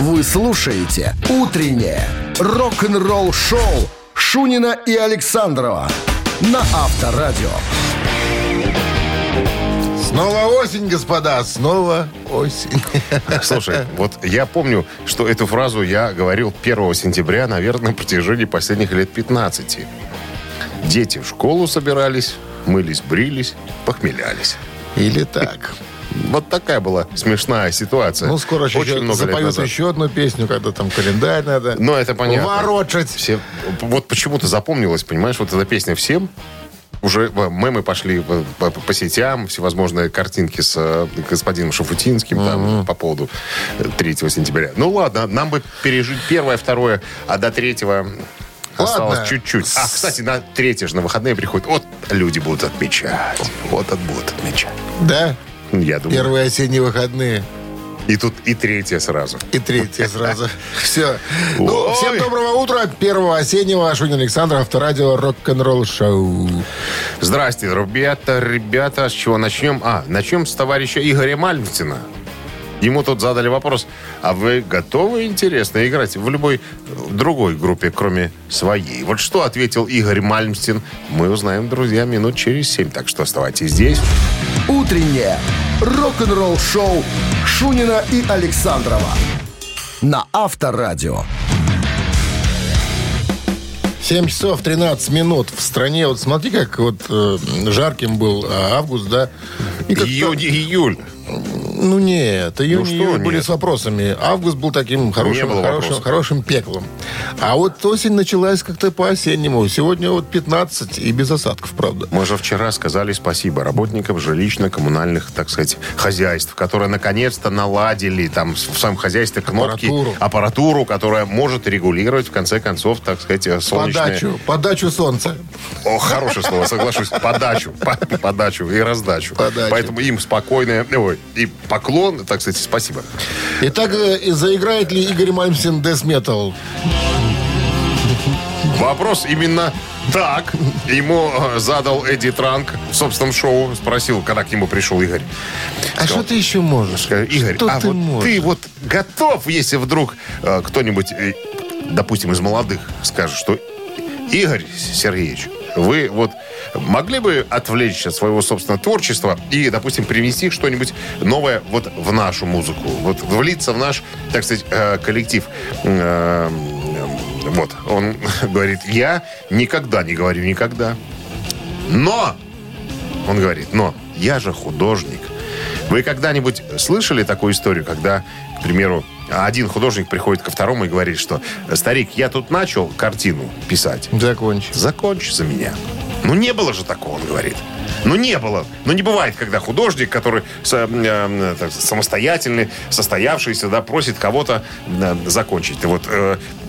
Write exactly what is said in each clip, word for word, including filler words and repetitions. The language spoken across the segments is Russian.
Вы слушаете «Утреннее рок-н-ролл-шоу» Шунина и Александрова на Авторадио. Снова осень, господа, снова осень. Слушай, вот я помню, что эту фразу я говорил первого сентября, наверное, на протяжении последних лет пятнадцати. Дети в школу собирались, мылись, брились, похмелялись. Или так. Вот такая была смешная ситуация. Ну, скоро еще очень много запоют лет назад еще одну песню, когда там календарь надо. Ну, это понятно. Ворочать. Все, вот почему-то запомнилось, понимаешь, вот эта песня всем. Уже мемы пошли по, по, по сетям, всевозможные картинки с э, господином Шафутинским mm-hmm. там, по поводу третьего сентября. Ну ладно, нам бы пережить первое, второе, а до третьего осталось чуть-чуть. А, кстати, на третье же на выходные приходит. Вот люди будут отмечать. Вот будут отмечать. Да? Я думаю. Первые осенние выходные. И тут и третье сразу. И третье сразу. Все. Ну, всем доброго утра. Первого осеннего. Шунин, Александров, Авторадио, рок-н-ролл шоу. Здрасте, ребята, ребята. С чего начнем? А, начнем с товарища Игоря Мальмстина. Ему тут задали вопрос. А вы готовы, интересно, играть в любой другой группе, кроме своей? Вот что ответил Игорь Мальмстин, мы узнаем, друзья, минут через семь. Так что оставайтесь здесь. Утреннее рок-н-ролл-шоу Шунина и Александрова на Авторадио. семь часов тринадцать минут в стране. Вот смотри, как вот э, жарким был август, да? И Ию, июль. Ну нет, июнь, ну, что, июль были нет. с вопросами. Август был таким хорошим, хорошим, хорошим пеклом. А вот осень началась как-то по-осеннему. Сегодня вот пятнадцать и без осадков, правда. Мы же вчера сказали спасибо работникам жилищно-коммунальных, так сказать, хозяйств, которые наконец-то наладили там в своем хозяйстве кнопки, аппаратуру, аппаратуру которая может регулировать, в конце концов, так сказать, солнечное... Подачу, подачу солнца. О, хорошее слово, соглашусь. Подачу, подачу и раздачу. Поэтому им спокойное... И поклон, так сказать, спасибо. Итак, заиграет ли Игорь Мальмстин дэс-метал? Вопрос именно так. Ему задал Эдди Трунк в собственном шоу. Спросил, когда к нему пришел Игорь. А что ты еще можешь? Игорь, что а ты вот можешь? Ты вот готов, если вдруг кто-нибудь, допустим, из молодых скажет, что Игорь Сергеевич, вы вот могли бы отвлечься от своего собственного творчества и, допустим, привнести что-нибудь новое вот в нашу музыку, вот влиться в наш, так сказать, коллектив. Вот, он говорит, я никогда не говорю никогда. Но, он говорит, но я же художник. Вы когда-нибудь слышали такую историю, когда, к примеру, один художник приходит ко второму и говорит, что «Старик, я тут начал картину писать». Закончи. Закончи за меня. Ну, не было же такого, он говорит. Ну, не было. Ну, не бывает, когда художник, который самостоятельный, состоявшийся, да, просит кого-то закончить. И, вот,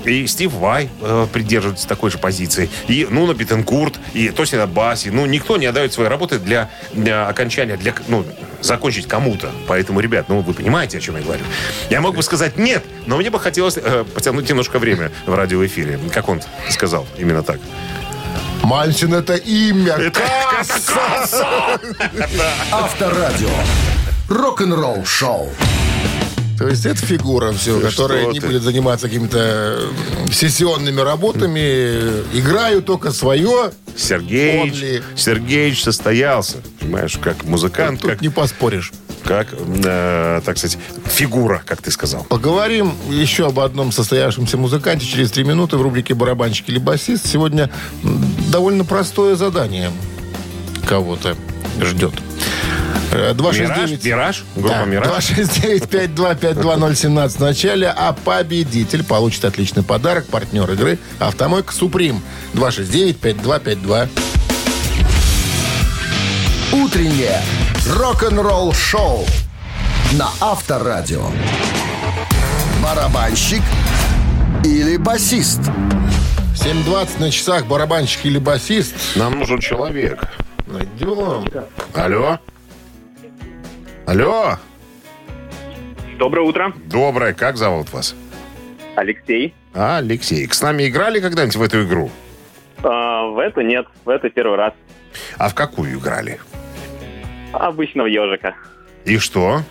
и Стив Вай придерживается такой же позиции. И Нуно Беттанкур, и Тосин Абаси. Ну, никто не отдает свои работы для, для окончания, для, ну, закончить кому-то. Поэтому, ребят, ну, вы понимаете, о чем я говорю. Я мог бы сказать «нет», но мне бы хотелось э, потянуть немножко время в радиоэфире. Как он сказал, именно так. Мальчин — это имя. Это Касса! Авторадио. Рок-н-ролл шоу. То есть это фигура все, да, которая не ты. будет заниматься какими-то сессионными работами. Играю только свое. Сергеич, Сергеич состоялся. Понимаешь, как музыкант. Тут как... не поспоришь. Как, э, так сказать, фигура, как ты сказал. Поговорим еще об одном состоявшемся музыканте через три минуты в рубрике «Барабанщик или басист». Сегодня довольно простое задание кого-то ждет. два шесть девять Мираж? Группа Мираж? два шесть девять пять два пять два ноль один семь в начале, а победитель получит отличный подарок. Партнер игры «Автомойка Суприм». два шесть девять пять два пять два. Утреннее рок-н-ролл шоу на Авторадио. Барабанщик или басист? семь двадцать на часах. Барабанщик или басист? Нам нужен человек. Найдем. Алло. Алло. Доброе утро. Доброе. Как зовут вас? Алексей. А, Алексей. С нами играли когда-нибудь в эту игру? А, в эту нет. В эту первый раз. А в какую играли? Обычного ежика. И что?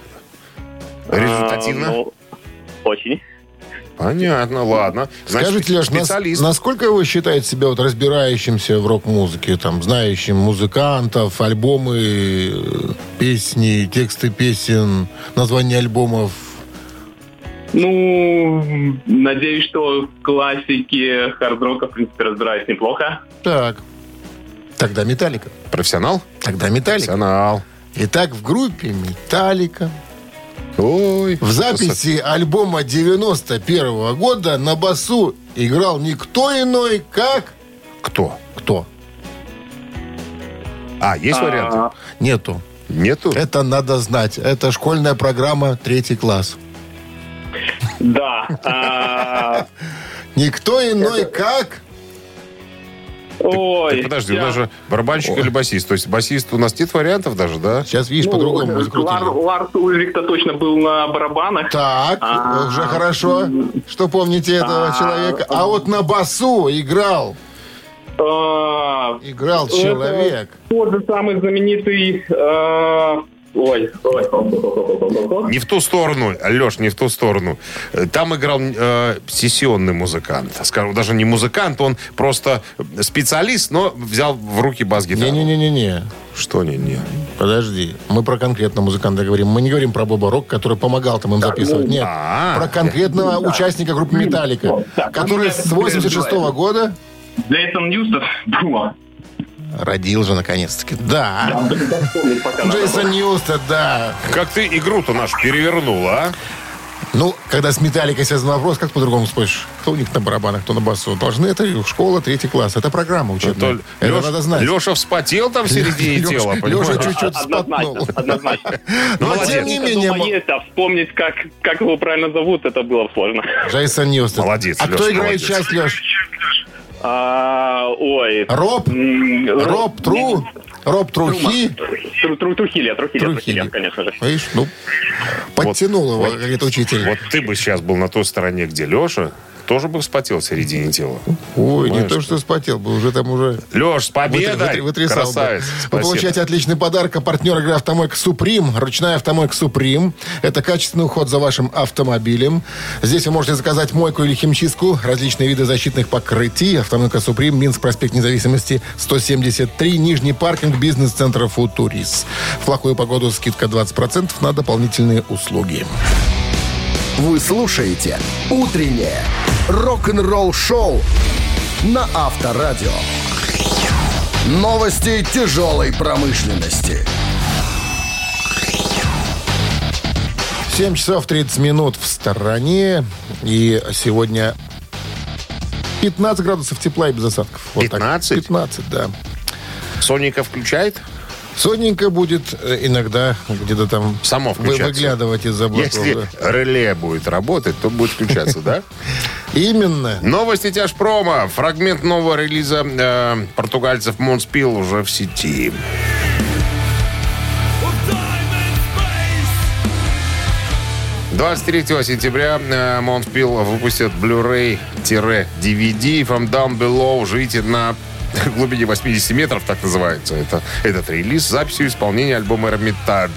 Результативно? А, ну, очень. Понятно, ладно. Значит, скажите, Леш, нас, насколько вы считаете себя вот разбирающимся в рок-музыке, там, знающим музыкантов, альбомы, песни, тексты песен, названия альбомов? Ну, надеюсь, что классики хард-рока, в принципе, разбираюсь неплохо. Так. Тогда «Металлика». Профессионал? Тогда «Металлика». Профессионал. Итак, в группе «Металлика». Ой, в записи красота. Альбома девяносто первого года на басу играл никто иной, как... Кто? Кто? А, есть А-а-а. варианты? Нету. Нету? Это надо знать. Это школьная программа третий класс. Да. Никто иной, как... Ты, Ой, ты подожди, я... у нас же барабанщик Ой. или басист. То есть басист у нас нет вариантов даже, да? Сейчас, видишь, ну, по-другому закрутили. Лар, Ларс Ульрих-то точно был на барабанах. Так, А-а-а. уже хорошо, что помните этого А-а-а. человека. А вот на басу играл. А-а-а. Играл это человек. Тот же самый знаменитый... А-а-а. Ой, ой. Не в ту сторону, Леш, не в ту сторону. Там играл э, сессионный музыкант. Скажу, даже не музыкант, он просто специалист, но взял в руки бас-гитару. Не-не-не-не. Что не-не? Подожди. Мы про конкретного музыканта говорим. Мы не говорим про Боба Рок, который помогал там им так, записывать. Ну, Нет. А-а-а. Про конкретного да. участника группы «Металлика», так, который с восемьдесят шестого года... Джейсон Ньюстер. Было. Родил же, наконец-таки. Да. Джейсон Ньюстер, да. Как ты игру-то нашу перевернул, а? Ну, когда с «Металликой» связан вопрос, как по-другому спросишь? Кто у них на барабанах, кто на басу? Должны это школа, третий класс. Это программа учебная. Это, Леш, это надо знать. Леша вспотел там в середине Леш, тела, понимаешь? Леша чуть-чуть вспотнул. Однозначно. Но, тем не менее... А вспомнить, как его правильно зовут, это было сложно. Джейсон Ньюстер. Молодец, Леша. А кто играет часть, Леш? А, ой. Роб? Роб Тру? Роб Трухи? Трухилло, Трухилло, конечно же. Видишь, ну, подтянул его, говорит учитель. Вот ты бы сейчас был на той стороне, где Леша, тоже бы вспотел в середине тела. Ой, не то, что вспотел бы, уже там уже... Леш, с победой! Красавец, спасибо. Вы получаете отличный подарок. Партнер игры «Автомойка Суприм». Ручная «Автомойка Суприм». Это качественный уход за вашим автомобилем. Здесь вы можете заказать мойку или химчистку, различные виды защитных покрытий. «Автомойка Суприм», Минск, проспект Независимости, сто семьдесят три, нижний паркинг бизнес-центра «Футурис». В плохую погоду скидка двадцать процентов на дополнительные услуги. Вы слушаете «Утреннее рок-н-ролл-шоу» на Авторадио. Новости тяжелой промышленности. семь часов тридцать минут в стороне. И сегодня пятнадцать градусов тепла и без осадков. Вот пятнадцать? Так. пятнадцать, да. Сонника включает? Сонненько будет иногда где-то там само выглядывать из-за облаков. Если реле будет работать, то будет включаться, да? Именно. Новости тяжпрома. Фрагмент нового релиза португальцев Moonspell уже в сети. двадцать третьего сентября Moonspell выпустят Blu-ray-ди ви ди From Down Below. Ждите на в глубине восемьдесят метров, так называется это, этот релиз, с записью исполнения альбома «Эрмитаж».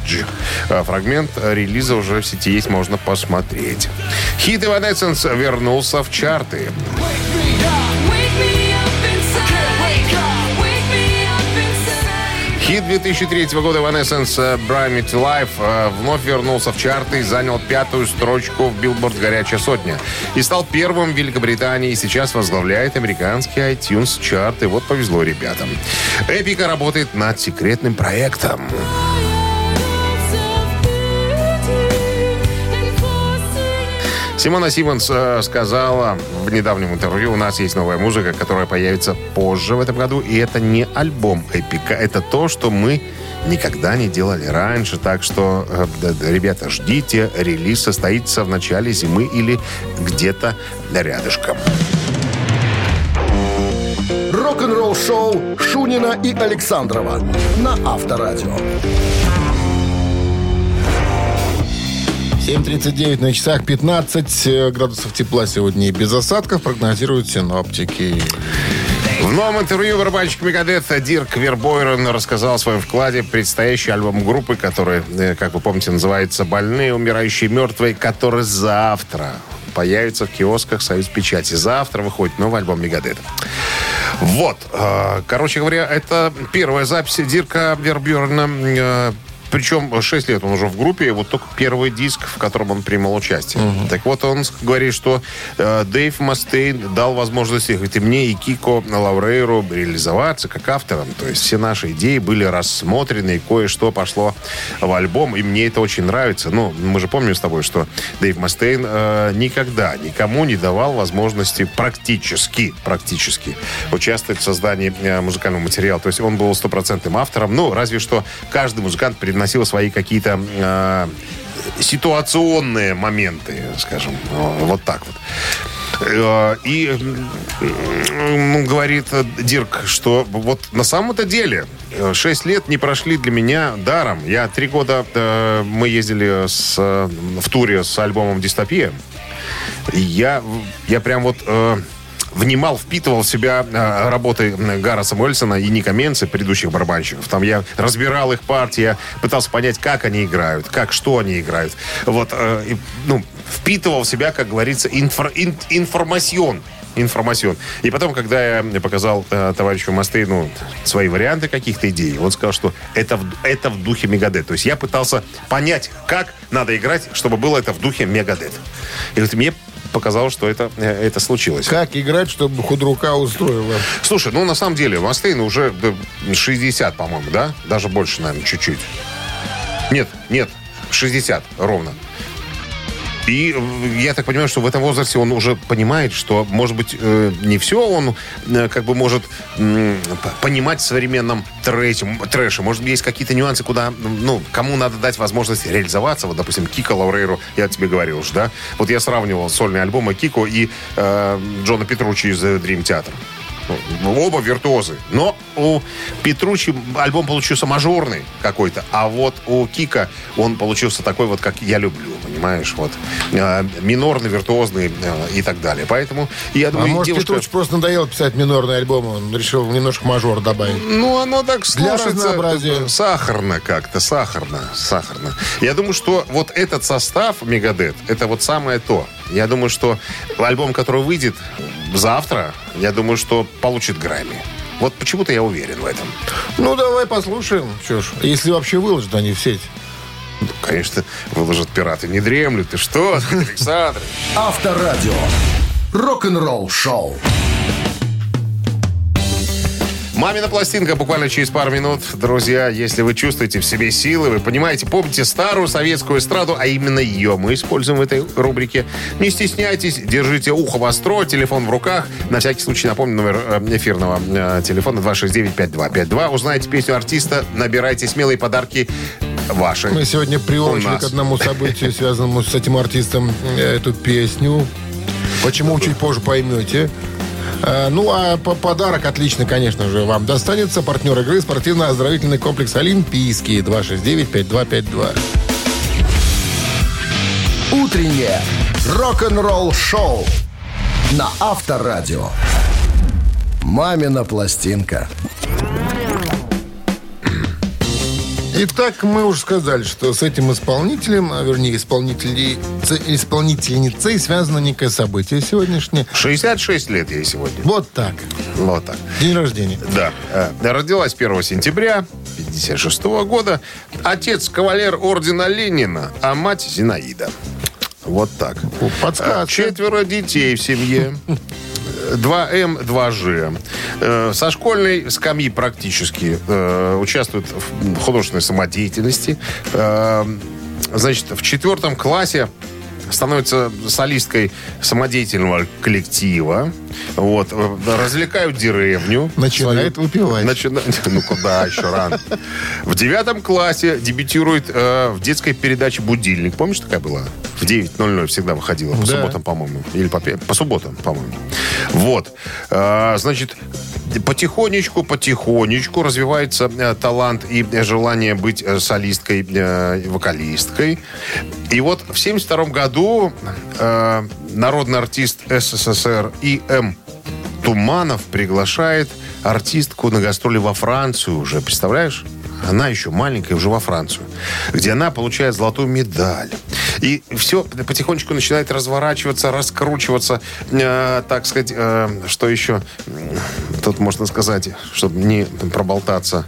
Фрагмент релиза уже в сети есть, можно посмотреть. Хит «Evanescence» вернулся в чарты. Хит две тысячи третьего года «Evanescence» «Bring Me to Life» вновь вернулся в чарты и занял пятую строчку в Billboard «Горячая сотня». И стал первым в Великобритании. И сейчас возглавляет американский iTunes чарт. И вот повезло ребятам. «Эпика» работает над секретным проектом. Симона Симонс сказала в недавнем интервью: у нас есть новая музыка, которая появится позже в этом году, и это не альбом «Эпика», это то, что мы никогда не делали раньше, так что, ребята, ждите, релиз состоится в начале зимы или где-то рядышком. Рок-н-ролл шоу Шунина и Александрова на Авторадио. семь тридцать девять на часах, пятнадцать градусов тепла сегодня и без осадков, прогнозируют синоптики. В новом интервью барабанщик Megadeth Дирк Вербёрен рассказал о своем вкладе в предстоящий альбом группы, который, как вы помните, называется «Больные, умирающие, мертвые», который завтра появится в киосках «Союз Печати». Завтра выходит новый альбом Megadeth. Вот. Короче говоря, это первая запись Дирка Вербёрена. Причем шесть лет он уже в группе, и вот только первый диск, в котором он принимал участие. Uh-huh. Так вот, он говорит, что э, Дэйв Мастейн дал возможность их, и мне, и Кико Лоурейро реализоваться как авторам. То есть все наши идеи были рассмотрены, и кое-что пошло в альбом, и мне это очень нравится. Ну, мы же помним с тобой, что Дэйв Мастейн э, никогда никому не давал возможности практически, практически участвовать в создании э, музыкального материала. То есть он был стопроцентным автором. Ну, разве что каждый музыкант при носила свои какие-то э, ситуационные моменты, скажем, вот так вот. И ну, говорит Дирк, что вот на самом-то деле шесть лет не прошли для меня даром. Я три года, э, мы ездили с, в туре с альбомом «Дистопия». И я, я прям вот... Э, внимал, впитывал в себя э, работы Гара Самуэльсона и Ника Менца, предыдущих барабанщиков. Там я разбирал их партии, я пытался понять, как они играют, как, что они играют. Вот, э, и, ну, впитывал в себя, как говорится, инфор, ин, информацион. информацион. И потом, когда я показал э, товарищу Мастейну свои варианты каких-то идей, он сказал, что это, это в духе Megadeth. То есть я пытался понять, как надо играть, чтобы было это в духе Megadeth. И вот мне показалось, что это, это случилось. Как играть, чтобы худрука устроила? Слушай, ну на самом деле Мастейн уже шестьдесят, по-моему, да? Даже больше, наверное, чуть-чуть. Нет, нет, шестьдесят ровно. И я так понимаю, что в этом возрасте он уже понимает, что, может быть, не все он как бы может понимать в современном трэше. трэше. Может, есть какие-то нюансы, куда, ну, кому надо дать возможность реализоваться. Вот, допустим, Кико Лоурейро, я тебе говорил уже, да? Вот я сравнивал сольные альбомы Кико и э, Джона Петруччи из Dream Theater. Оба виртуозы. Но у Петруччи альбом получился мажорный какой-то. А вот у Кика он получился такой вот, как я люблю. Понимаешь? Вот. Э, минорный, виртуозный э, и так далее. Поэтому я думаю... А может, девушка... Петруччи просто надоел писать минорные альбомы. Он решил немножко мажор добавить. Ну, оно так слушается. Сахарно как-то. Сахарно. Сахарно. Я думаю, что вот этот состав Megadeth, это вот самое то. Я думаю, что альбом, который выйдет завтра, я думаю, что получит Грэмми. Вот почему-то я уверен в этом. Ну, давай послушаем. Чё ж, если вообще выложат они в сеть. Ну, конечно, выложат пираты. Не дремлют. Ты что, Александр? Авторадио. Рок-н-ролл шоу. «Мамина пластинка» буквально через пару минут. Друзья, если вы чувствуете в себе силы, вы понимаете, помните старую советскую эстраду, а именно ее мы используем в этой рубрике. Не стесняйтесь, держите ухо востро, телефон в руках. На всякий случай напомню номер эфирного телефона два шесть девять пять два пять два. Узнаете песню артиста, набирайте смелые подарки ваши. Мы сегодня приурочили к одному событию, связанному с этим артистом, эту песню. Почему, чуть позже поймете. Ну, а подарок отлично, конечно же, вам достанется. Партнер игры — спортивно-оздоровительный комплекс «Олимпийский». два шесть девять пять два пять два. Утреннее рок-н-ролл-шоу на Авторадио. «Мамина пластинка». Итак, мы уже сказали, что с этим исполнителем, а вернее исполнительницей, связано некое событие сегодняшнее. шестьдесят шесть лет ей сегодня. Вот так. Вот так. День рождения. Да. Родилась первого сентября пятьдесят шестого года. Отец — кавалер ордена Ленина, а мать — Зинаида. Вот так. Подсказка. Четверо детей в семье. два эм, два жэ. Со школьной скамьи практически участвует в художественной самодеятельности. Значит, в четвертом классе становится солисткой самодеятельного коллектива. Вот. Развлекают деревню. Начинает свою... выпивать. Начи... Ну, куда еще рано. В девятом классе дебютирует э, в детской передаче «Будильник». Помнишь, такая была? В девять ноль ноль всегда выходила. По да. субботам, по-моему. Или по, по субботам, по-моему. Вот. Э, значит, потихонечку, потихонечку развивается э, талант и желание быть э, солисткой, э, вокалисткой. И вот в семьдесят втором году э, народный артист эс эс эс эр И М Туманов приглашает артистку на гастроли во Францию уже. Представляешь? Она еще маленькая, уже во Францию. Где она получает золотую медаль. И все потихонечку начинает разворачиваться, раскручиваться, э, так сказать, э, что еще тут можно сказать, чтобы не там, проболтаться.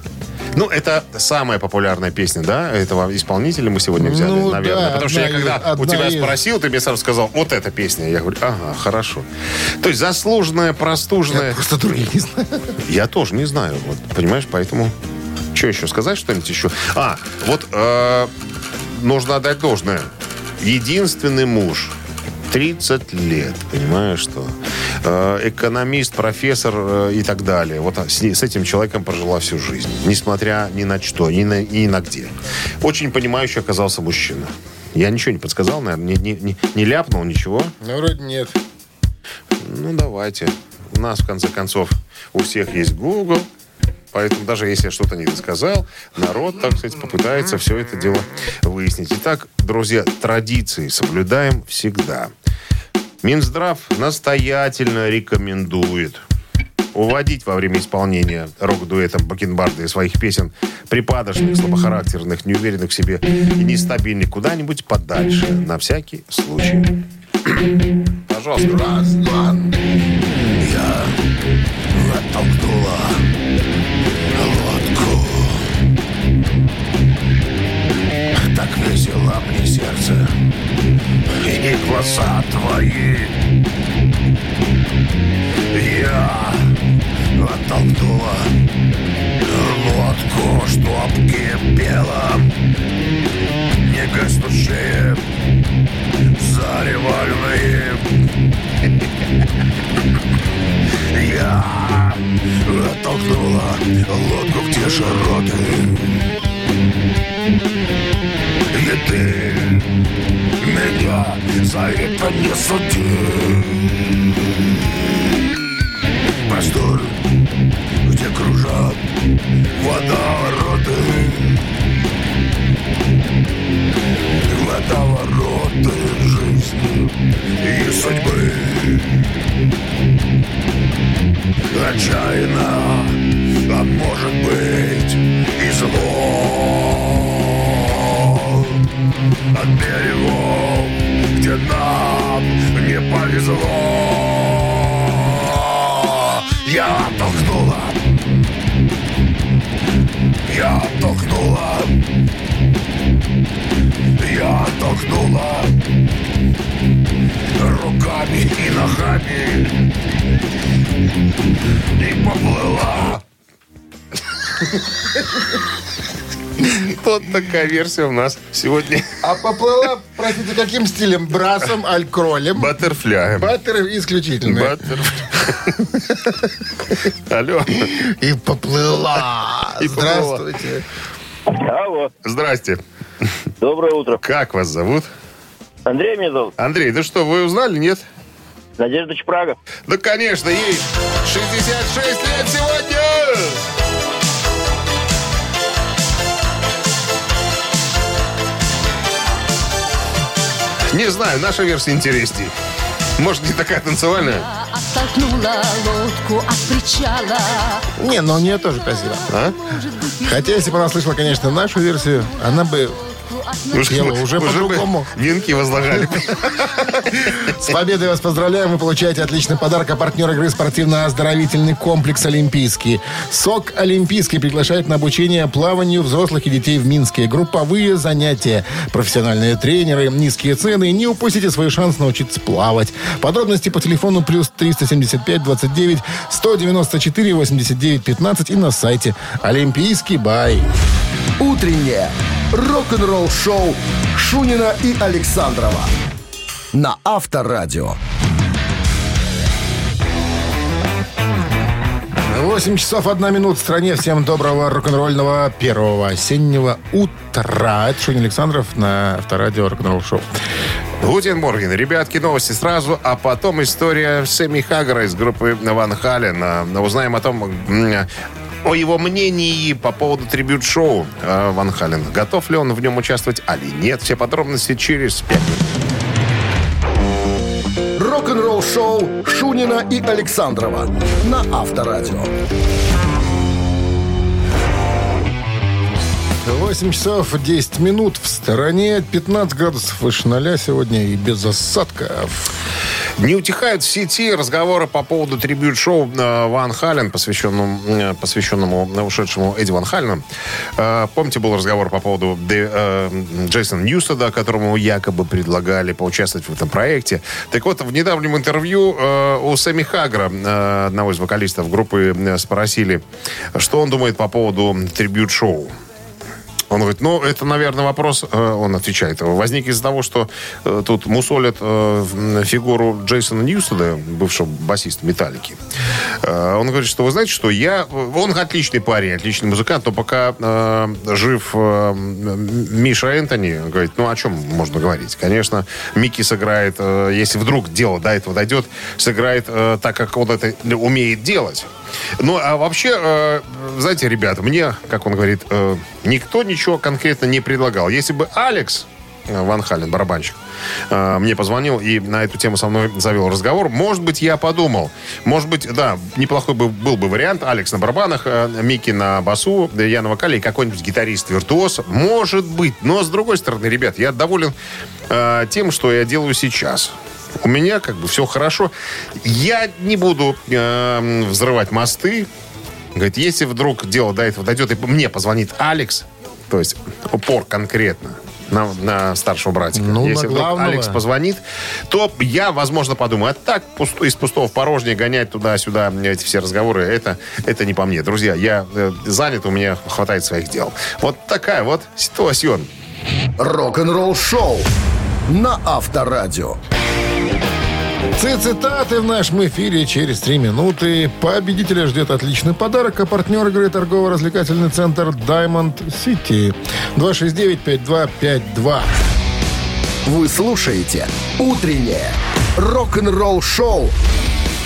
Ну, это самая популярная песня, да, этого исполнителя мы сегодня взяли, ну, наверное. Да, потому что я когда у тебя из... спросил, ты мне сразу сказал, вот эта песня. Я говорю, ага, хорошо. То есть заслуженная, простуженная. Я просто других не знаю. Я тоже не знаю, вот, понимаешь, поэтому... Что еще сказать, что-нибудь еще? А, вот э, нужно отдать должное. Единственный муж... тридцать лет, понимаешь, что экономист, профессор и так далее. Вот с, с этим человеком прожила всю жизнь, несмотря ни на что, ни на, ни на где. Очень понимающий оказался мужчина. Я ничего не подсказал, наверное, не, не, не, не ляпнул ничего? Ну, вроде нет. Ну, давайте. У нас, в конце концов, у всех есть Google. Поэтому даже если я что-то не досказал, народ, так сказать, попытается все это дело выяснить. Итак, друзья, традиции соблюдаем всегда. Минздрав настоятельно рекомендует уводить во время исполнения рок-дуэтом бакенбарды своих песен припадочных, слабохарактерных, неуверенных в себе и нестабильных куда-нибудь подальше, на всякий случай. Пожалуйста. Раз, два. Я оттолкнула. Так весело мне сердце и глаза твои. Я оттолкнула лодку, чтоб кипела негаснущие заревольные. Я оттолкнула лодку, где широты. И ты меня за это не суди. Простор, где кружат водовороты. Водовороты жизни и судьбы. Отчаянно, а может быть и зло. От берегов, где нам не повезло. Я оттолкнула, я оттолкнула, я оттолкнула руками и ногами и поплыла. Вот такая версия у нас сегодня. А поплыла, простите, каким стилем? Брасом, алькролем? Баттерфляем. Баттер исключительно. Баттерфляем. Алло. И поплыла. И здравствуйте. Поплыла. Алло. Здрасте. Доброе утро. Как вас зовут? Андрей меня зовут. Андрей, да что, вы узнали, нет? Надежда Чепрага. Да, конечно, ей шестьдесят шесть лет сегодня! Не знаю, наша версия интереснее. Может, не такая танцевальная? Оттолкнула лодку от причала. Не, но у нее тоже красиво. А? Хотя, если бы она слышала, конечно, нашу версию, она бы пела уже по-другому. Венки возлагали. С победой вас поздравляем. Вы получаете отличный подарок. А партнер игры спортивно-оздоровительный комплекс «Олимпийский». СОК «Олимпийский» приглашает на обучение плаванию взрослых и детей в Минске. Групповые занятия, профессиональные тренеры, низкие цены. Не упустите свой шанс научиться плавать. Подробности по телефону плюс триста семьдесят пять двадцать девять сто девяносто четыре восемьдесят девять пятнадцать и на сайте «Олимпийский бай». Утреннее рок-н-ролл-шоу Шунина и Александрова на Авторадио. восемь часов одна минута в стране. Всем доброго рок-н-ролльного первого осеннего утра. Это Шунин Александров на Авторадио рок-н-ролл-шоу. Гутен Морген. Ребятки, новости сразу, а потом история Сэмми Хагара из группы Van Halen. Узнаем о том... о его мнении по поводу трибют-шоу э, Ван Хален. Готов ли он в нем участвовать, а ли нет? Все подробности через пять минут. Рок-н-ролл шоу Шунина и Александрова на Авторадио. восемь часов десять минут в стороне, пятнадцать градусов выше нуля сегодня и без осадков. Не утихают в сети разговоры по поводу трибьют-шоу Ван Хален, посвященному, посвященному ушедшему Эдди Ван Халену. Помните, был разговор по поводу Джейсона Ньюстера, которому якобы предлагали поучаствовать в этом проекте. Так вот, в недавнем интервью у Сэмми Хагара, одного из вокалистов группы, спросили, что он думает по поводу трибьют-шоу. Он говорит, ну, это, наверное, вопрос, он отвечает, возник из-за того, что тут мусолят фигуру Джейсона Ньюстера, бывшего басиста «Металлики». Он говорит, что вы знаете, что я... Он отличный парень, отличный музыкант, но пока жив Миша Энтони, говорит, ну, о чем можно говорить? Конечно, Микки сыграет, если вдруг дело до этого дойдет, сыграет так, как он это умеет делать. Ну, а вообще, знаете, ребята, мне, как он говорит, никто ничего ничего конкретно не предлагал. Если бы Алекс Ван Хален, барабанщик, мне позвонил и на эту тему со мной завел разговор, может быть, я подумал. Может быть, да, неплохой бы, был бы вариант. Алекс на барабанах, Микки на басу, я на вокале и какой-нибудь гитарист-виртуоз. Может быть. Но, с другой стороны, ребят, я доволен э, тем, что я делаю сейчас. У меня как бы все хорошо. Я не буду э, взрывать мосты. Говорит, если вдруг дело до этого дойдет, и мне позвонит Алекс, то есть упор конкретно на, на старшего братика. Ну, если вдруг Алекс позвонит, то я, возможно, подумаю, а так пусто, из пустого в порожнее гонять туда-сюда эти все разговоры, это, это не по мне. Друзья, я э, занят, у меня хватает своих дел. Вот такая вот ситуация. Рок-н-ролл шоу на Авторадио. Цитаты в нашем эфире через три минуты. Победителя ждет отличный подарок. А партнер игры торгово-развлекательный центр Diamond City. два шесть девять пять два пять два. Вы слушаете «Утреннее рок-н-ролл-шоу»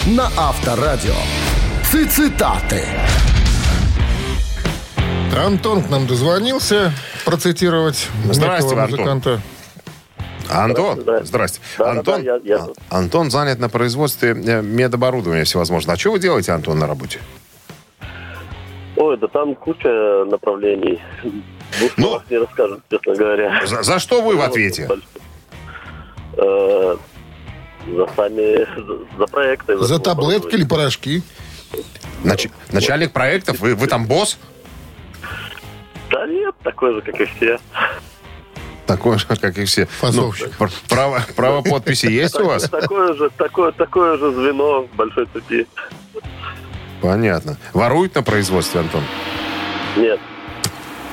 на Авторадио. Цитаты. Антон к нам дозвонился процитировать некого музыканта. Антон, здрасте. здрасте. Да, Антон, да, да, я, я... Антон занят на производстве медоборудования всевозможного. А что вы делаете, Антон, на работе? Ой, да там куча направлений. Двух ну, не расскажут, честно говоря. За, за что вы в ответе? Э, за сами, за проекты. За, за таблетки или порошки? Нач, начальник проектов? Вы, вы там босс? Да нет, такой же, как и все. Такой же, как и все. Ну, право, право подписи есть у вас? Такое же, такое, такое же звено в большой цепи. Понятно. Воруют на производстве, Антон? Нет.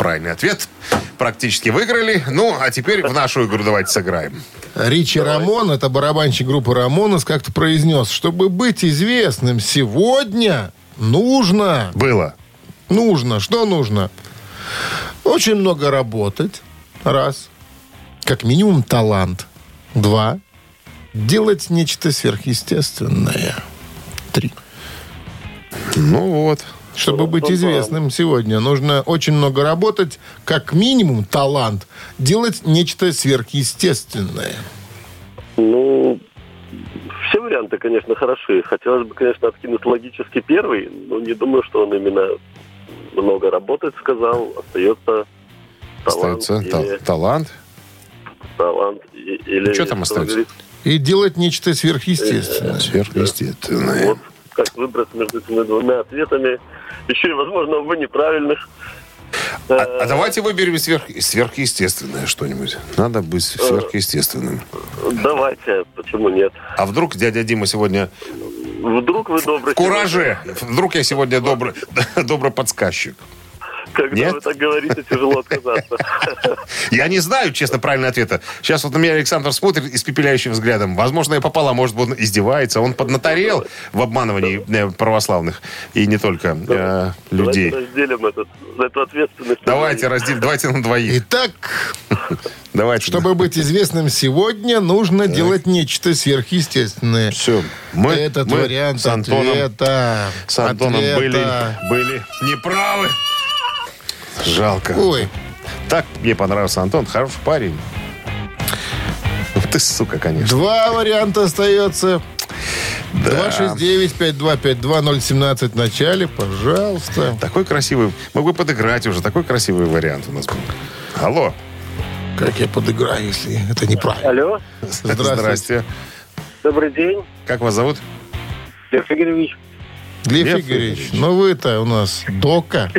Правильный ответ. Практически выиграли. Ну, а теперь в нашу игру давайте сыграем. Ричи Рамон, это барабанщик группы Рамонес, как-то произнес, чтобы быть известным сегодня нужно... Было. Нужно. Что нужно? Очень много работать. Раз. Как минимум талант. Два. Делать нечто сверхъестественное. Три. Ну вот. Чтобы быть известным сегодня, нужно очень много работать. Как минимум талант. Делать нечто сверхъестественное. Ну, все варианты, конечно, хороши. Хотелось бы, конечно, откинуть логически первый. Но не думаю, что он именно много работать сказал. Остается... Талант остается или... талант. Талант. Или... Ну, что там остается? И делать нечто сверхъестественное. Э-э-э. Сверхъестественное. Вот как выбрать между этими двумя ответами. Еще и, возможно, вы неправильных. А, а давайте выберем сверх... сверхъестественное что-нибудь. Надо быть сверхъестественным. Давайте. Почему нет? А вдруг дядя Дима сегодня... Вдруг вы добрый... В кураже. Сегодня... Вдруг я сегодня добрый, добрый подсказчик. Когда Нет? вы так говорите, тяжело отказаться. Я не знаю, честно, правильного ответа. Сейчас вот на меня Александров смотрит испепеляющим взглядом. Возможно, я попал, а может, он издевается. Он поднаторел в обманывании православных и не только э, людей. Давайте разделим этот, эту ответственность. Давайте разделим, давайте на двоих. Итак, давайте. Чтобы быть известным сегодня, нужно так. делать нечто сверхъестественное. Все. Мы, этот мы вариант с Антоном, ответа, с Антоном ответа. Были, были неправы. Жалко. Ой. Так мне понравился Антон. Хороший парень. Ты сука, конечно. Два варианта остается. Да. два шесть девять пять два пять два ноль один семь в начале, пожалуйста. Такой красивый. Могу подыграть уже. Такой красивый вариант у нас был. Алло. Как я подыграю, если это неправильно? Алло. Здравствуйте. Здравствуйте. Добрый день. Как вас зовут? Лев Игоревич. Лев, Лев Игоревич. Игоревич, ну вы-то у нас дока.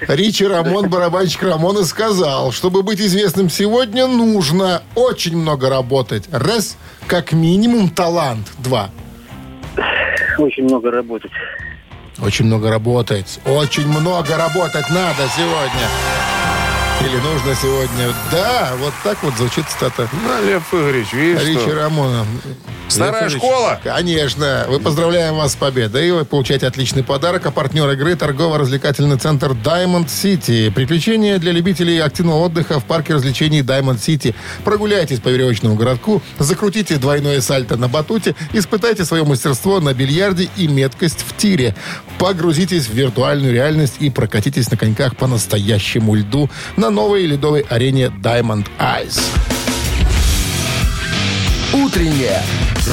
Ричи Рамон, барабанщик Рамона, сказал, чтобы быть известным сегодня, нужно очень много работать. Раз, как минимум, талант. Два. Очень много работать. Очень много работать. Очень много работать надо сегодня. Или нужно сегодня. Да, вот так вот звучит цитата. Ну, Лев Игоревич, видишь, Ричи что? Рамона. Старая Лев школа. Игоревич, конечно. Мы поздравляем вас с победой. И вы получаете отличный подарок. А партнер игры — торгово-развлекательный центр Diamond City. Приключения для любителей активного отдыха в парке развлечений Diamond City. Прогуляйтесь по веревочному городку, закрутите двойное сальто на батуте, испытайте свое мастерство на бильярде и меткость в тире. Погрузитесь в виртуальную реальность и прокатитесь на коньках по настоящему льду на новой ледовой арене Diamond Eyes. Утреннее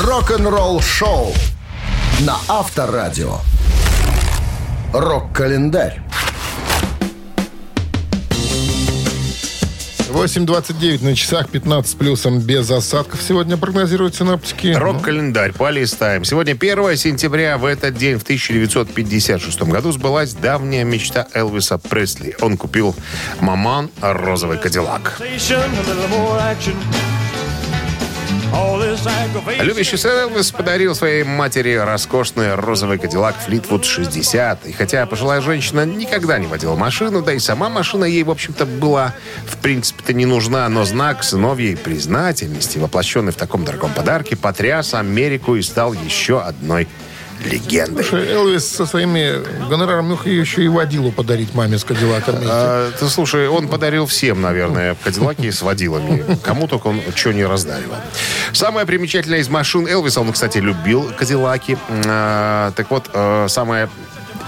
рок-н-ролл-шоу на Авторадио. Рок-календарь. восемь двадцать девять на часах, пятнадцать плюсом, без осадков. Сегодня прогнозируют синоптики. Рок-календарь, полистаем. Сегодня первое сентября, в этот день, в тысяча девятьсот пятьдесят шестом году, сбылась давняя мечта Элвиса Пресли. Он купил «Маман» розовый «Кадиллак». Любящий Элвис подарил своей матери роскошный розовый «Кадиллак» «Флитвуд шестьдесят». И хотя пожилая женщина никогда не водила машину, да и сама машина ей, в общем-то, была, в принципе-то, не нужна, но знак сыновьей признательности, воплощенный в таком дорогом подарке, потряс Америку и стал еще одной легендой. Слушай, Элвис со своими гонорарами мог еще и водилу подарить маме с «Кадиллаком». А, ты слушай, он подарил всем, наверное, «Кадиллаки» с водилами. Кому только он что не раздаривал. Самая примечательная из машин Элвиса, он, кстати, любил «Кадиллаки». А, так вот, а, самая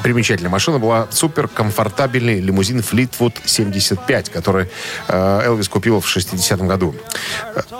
примечательная машина была суперкомфортабельный лимузин «Флитвуд семьдесят пять», который э, Элвис купил в шестидесятом году.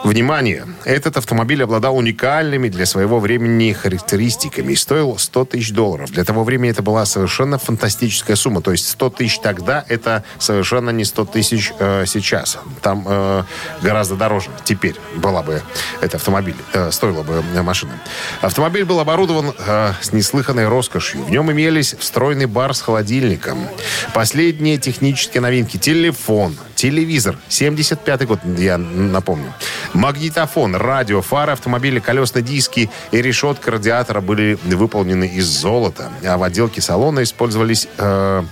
Внимание! Этот автомобиль обладал уникальными для своего времени характеристиками и стоил сто тысяч долларов. Для того времени это была совершенно фантастическая сумма. То есть сто тысяч тогда — это совершенно не сто тысяч э, сейчас. Там э, гораздо дороже теперь была бы эта автомобиль. Э, стоила бы машина. Автомобиль был оборудован э, с неслыханной роскошью. В нем имелись встроенный бар с холодильником. Последние технические новинки. Телефон, телевизор. семьдесят пятый год, я напомню. Магнитофон, радио, фары автомобиля, колесные диски и решетка радиатора были выполнены из золота. А в отделке салона использовались э,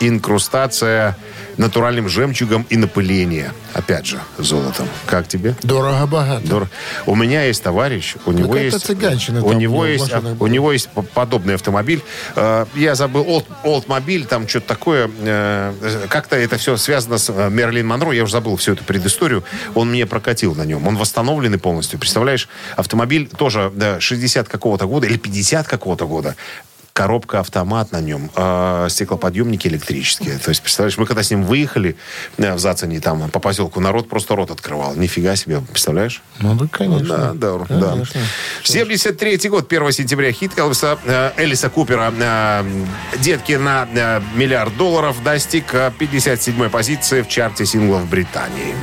инкрустация натуральным жемчугом и напыление. Опять же, золотом. Как тебе? Дорого-богато. Дор... У меня есть товарищ, у него есть... У него есть, у него есть подобный автомобиль. Я забыл, олдмобиль, там что-то такое. Как-то это все связано с Мерлин Монро. Я уже забыл всю эту предысторию. Он мне прокатил на нем. Он восстановленный полностью. Представляешь, автомобиль тоже шестидесятого какого-то года или пятидесятого какого-то года. Коробка-автомат на нем, э, стеклоподъемники электрические. То есть, представляешь, мы когда с ним выехали э, в Зацене, там, по поселку, народ просто рот открывал. Нифига себе, представляешь? Ну, да, конечно. Да, да, конечно. Да. семьдесят третий год, первое сентября, хит Элвиса, э, Элиса Купера э, «Детки на э, миллиард долларов» достиг пятьдесят седьмой позиции в чарте синглов Британии.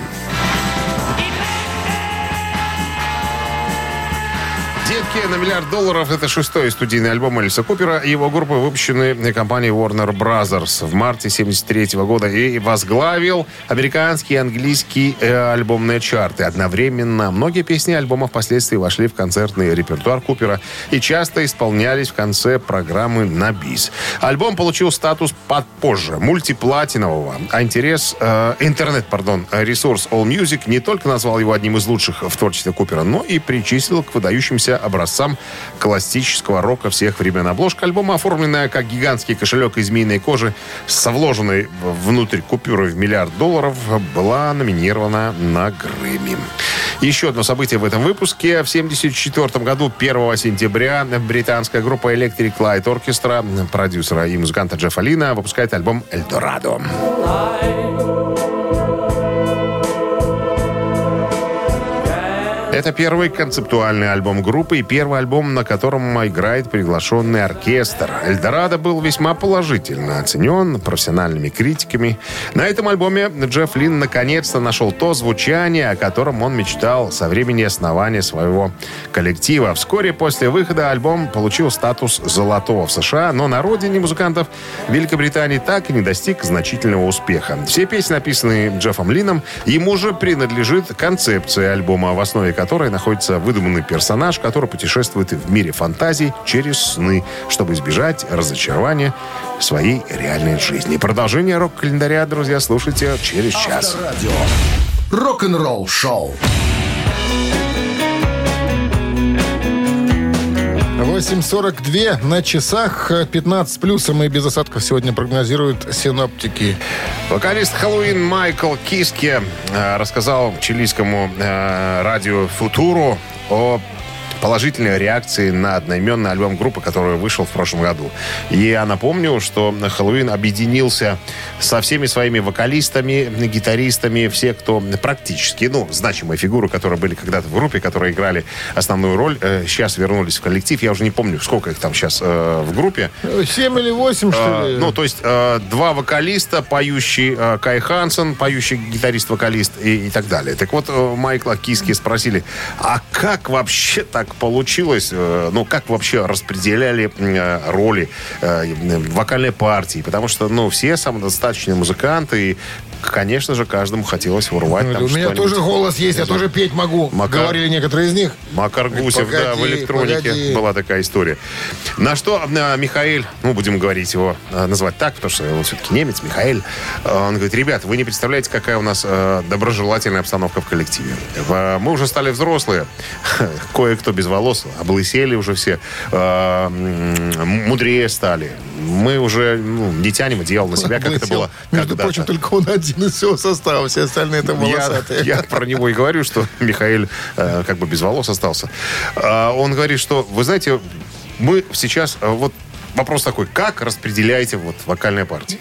«На миллиард долларов» — это шестой студийный альбом Элиса Купера. Его группы выпущены компанией Warner Brothers в марте тысяча девятьсот семьдесят третьего года и возглавил американские и английские э, альбомные чарты. Одновременно многие песни альбома впоследствии вошли в концертный репертуар Купера и часто исполнялись в конце программы на бис. Альбом получил статус попозже мультиплатинового. А интерес, э, интернет, пардон, ресурс AllMusic не только назвал его одним из лучших в творчестве Купера, но и причислил к выдающимся образцам сам классического рока всех времен. Обложка альбома, оформленная как гигантский кошелек из змеиной кожи со вложенной внутрь купюрой в миллиард долларов, была номинирована на Грэмми. Еще одно событие в этом выпуске. В тысяча девятьсот семьдесят четвёртом году, первое сентября, британская группа Electric Light Orchestra продюсера и музыканта Джеффа Лина выпускает альбом «Эльдорадо». Это первый концептуальный альбом группы и первый альбом, на котором играет приглашенный оркестр. «Эльдорадо» был весьма положительно оценен профессиональными критиками. На этом альбоме Джефф Лин наконец-то нашел то звучание, о котором он мечтал со времени основания своего коллектива. Вскоре после выхода альбом получил статус «золотого» в США, но на родине музыкантов Великобритании так и не достиг значительного успеха. Все песни, написанные Джеффом Лином, ему же принадлежит концепция альбома, в основе которой находится выдуманный персонаж, который путешествует в мире фантазий через сны, чтобы избежать разочарования своей реальной жизни. Продолжение рок-календаря, друзья, слушайте через час. Авторадио. Рок-н-ролл шоу. восемь сорок два на часах, пятнадцать плюсом и без осадков сегодня прогнозируют синоптики. Вокалист Helloween Майкл Киске рассказал чилийскому радио «Футуру» о положительной реакции на одноименный альбом группы, который вышел в прошлом году. Я напомню, что Helloween объединился со всеми своими вокалистами, гитаристами, все, кто практически, ну, значимые фигуры, которые были когда-то в группе, которые играли основную роль, сейчас вернулись в коллектив. Я уже не помню, сколько их там сейчас э, в группе. Семь или восемь, что ли? Э, ну, то есть э, два вокалиста, поющий э, Кай Хансен, поющий гитарист-вокалист и, и так далее. Так вот, э, Майкла Киски спросили, а как вообще так получилось, ну, как вообще распределяли роли вокальной партии, потому что, ну, все самодостаточные музыканты, и, конечно же, каждому хотелось урвать ну, там что-нибудь. У меня тоже голос есть, я, я тоже петь могу, Макар... говорили некоторые из них. Макар Гусев, погоди, да, в электронике погоди. Была такая история. На что Михаил, ну, будем говорить его, назвать так, потому что он все-таки немец, Михаил, он говорит, ребят, вы не представляете, какая у нас доброжелательная обстановка в коллективе. Мы уже стали взрослые, кое-кто без волос, облысели уже все, мудрее стали. Мы уже ну, не тянем одеяло на себя, облысел. Как это было между когда-то. Прочим, только он один из всего состава, все остальные там волосатые. Я, я про него и говорю, что Михаил э, как бы без волос остался. Э, он говорит, что, вы знаете, мы сейчас... Э, вот вопрос такой, как распределяете вот вокальные партии?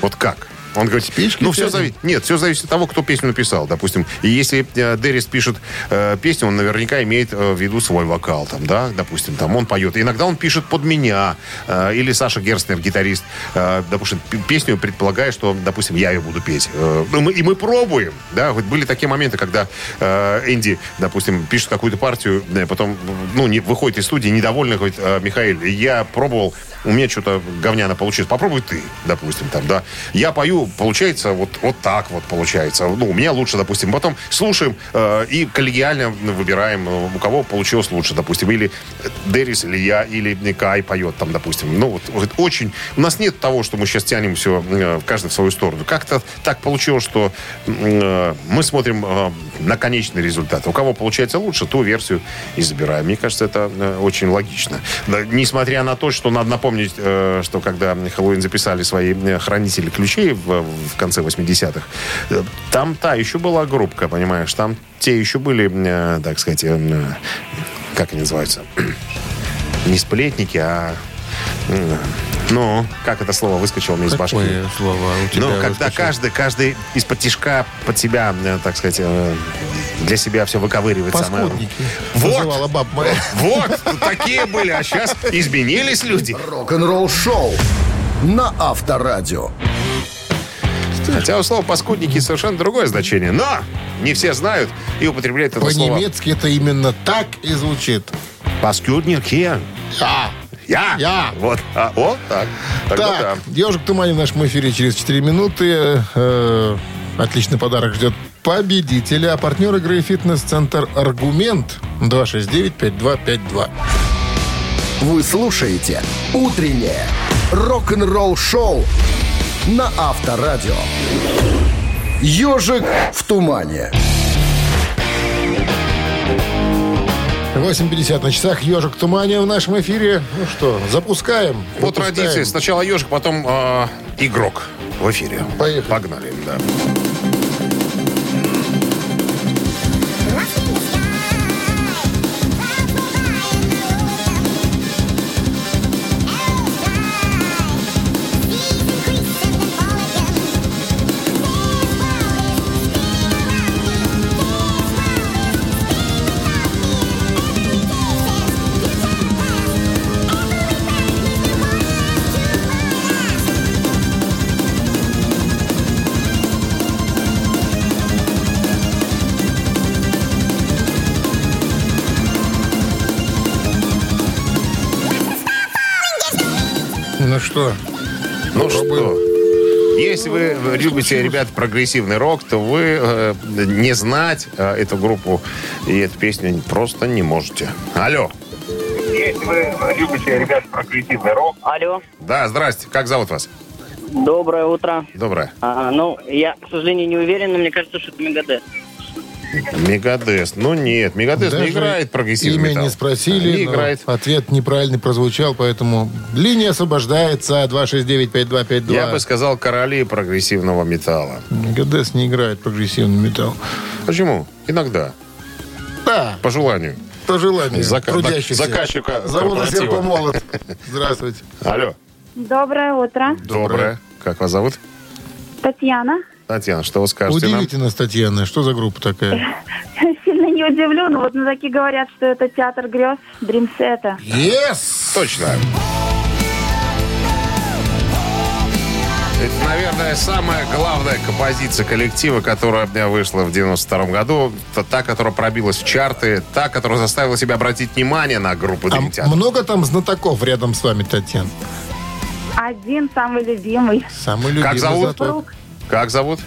Вот как? Он говорит, спички, ну все зависит. Нет, все зависит от того, кто песню написал, допустим. И если э, Дэрис пишет э, песню, он наверняка имеет э, в виду свой вокал, там, да, допустим, там он поет. Иногда он пишет под меня, э, или Саша Герстнер, гитарист, э, допустим, песню предполагает, что, допустим, я ее буду петь. Э, и, мы, и мы пробуем, да. Вот были такие моменты, когда э, Энди, допустим, пишет какую-то партию, да, потом, ну, не, выходит из студии недовольный, говорит, э, Михаил, я пробовал, у меня что-то говняно получилось. Попробуй ты, допустим, там, да. Я пою, получается, вот, вот так вот получается. Ну, у меня лучше, допустим. Потом слушаем э, и коллегиально выбираем, у кого получилось лучше, допустим. Или Дэрис, или я, или Никай поет там, допустим. Ну, вот, вот очень... У нас нет того, что мы сейчас тянем все э, каждый в свою сторону. Как-то так получилось, что э, мы смотрим э, на конечный результат. У кого получается лучше, ту версию и забираем. Мне кажется, это э, очень логично. Да, несмотря на то, что надо напомнить, э, что когда Helloween записали свои э, хранители ключей в в конце восьмидесятых. Там та еще была группка, понимаешь? Там те еще были, э, так сказать, э, как они называются? Не сплетники, а... Э, ну, как это слово выскочило мне из башки? Какое слово у тебя? Ну, когда выскочило? каждый, каждый из-под тишка под себя, э, так сказать... Э, для себя все выковыривает. Паскудники. Вот, баб моя. Вот, такие были, а сейчас изменились люди. Рок-н-ролл шоу на Авторадио. Хотя у слова «паскудники» совершенно другое значение. Но не все знают и употребляют это слово. По-немецки это именно так и звучит. «Паскудники». Я. Я. Я. Вот. А, вот так. Так, так вот, да. «Ежик в тумане» в нашем эфире через четыре минуты. Э-э- отличный подарок ждет победителя. А партнер игры «Фитнес-центр Аргумент» два шесть девять пять два пять два. Вы слушаете «Утреннее рок-н-ролл-шоу» на Авторадио. «Ежик в тумане». восемь пятьдесят на часах. «Ежик в тумане» в нашем эфире. Ну что, запускаем. По запускаем. Традиции сначала ежик, потом э, игрок в эфире. Поехали. Погнали. Да. Ну что? Ну что? Если вы любите, ребят, прогрессивный рок, то вы э, не знать э, эту группу и эту песню просто не можете. Алло. Если вы любите, ребят, прогрессивный рок. Алло. Да, здрасте. Как зовут вас? Доброе утро. Доброе. А, ну, я, к сожалению, не уверен, но мне кажется, что это Megadeth. Megadeth. Ну нет, Megadeth не играет прогрессивный металл. Имя не спросили, не играет. Ответ неправильный прозвучал, поэтому линия освобождается. два шесть девять пять два пять два. Я бы сказал, короли прогрессивного металла. Megadeth не играет прогрессивный металл. Почему? Иногда. Да. По желанию. По желанию. Зак... Заказчика. Зовут на серпо молот. Здравствуйте. Алло. Доброе утро. Доброе. Как вас зовут? Татьяна. Татьяна, что вы скажете? Удивите нам? Нас, Татьяна, что за группа такая? Сильно не удивлю, но вот музыки говорят, что это театр грез, Dream Theater. Yes! Точно! Это, наверное, самая главная композиция коллектива, которая вышла в девяносто втором году. Та, которая пробилась в чарты. Та, которая заставила себя обратить внимание на группу Dream Theater. А много там знатоков рядом с вами, Татьяна? Один самый любимый. Самый любимый. Как зовут? Супруг. Как зовут?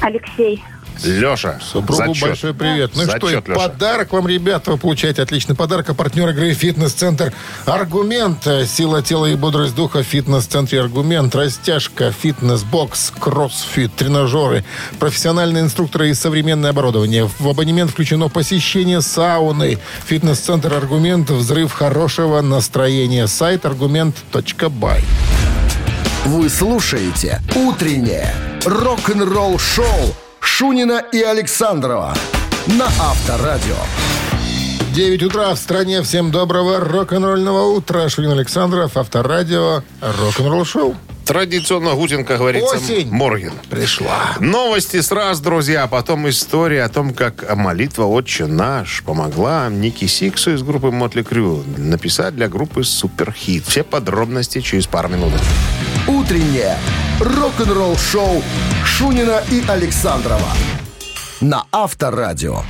Алексей. Леша, супругу зачет. Большой привет. Ну зачет, что, и подарок вам, ребята, вы получаете отличный подарок. А партнер игры «Фитнес-центр Аргумент». Сила тела и бодрость духа в «Фитнес-центре Аргумент». Растяжка, фитнес-бокс, кроссфит, тренажеры, профессиональные инструкторы и современное оборудование. В абонемент включено посещение сауны. «Фитнес-центр Аргумент». Взрыв хорошего настроения. Сайт аргумент точка бай. Вы слушаете «Утреннее рок-н-ролл-шоу» Шунина и Александрова на Авторадио. девять утра в стране. Всем доброго рок-н-ролльного утра. Шунин, Александров, Авторадио, рок-н-ролл-шоу. Традиционно Гутенко, говорится, осень. Морген. Пришла. Новости сразу, друзья. Потом история о том, как молитва «Отче наш» помогла Никки Сиксу из группы Mötley Crüe написать для группы суперхит. Все подробности через пару минут. Утреннее рок-н-ролл-шоу Шунина и Александрова на Авторадио.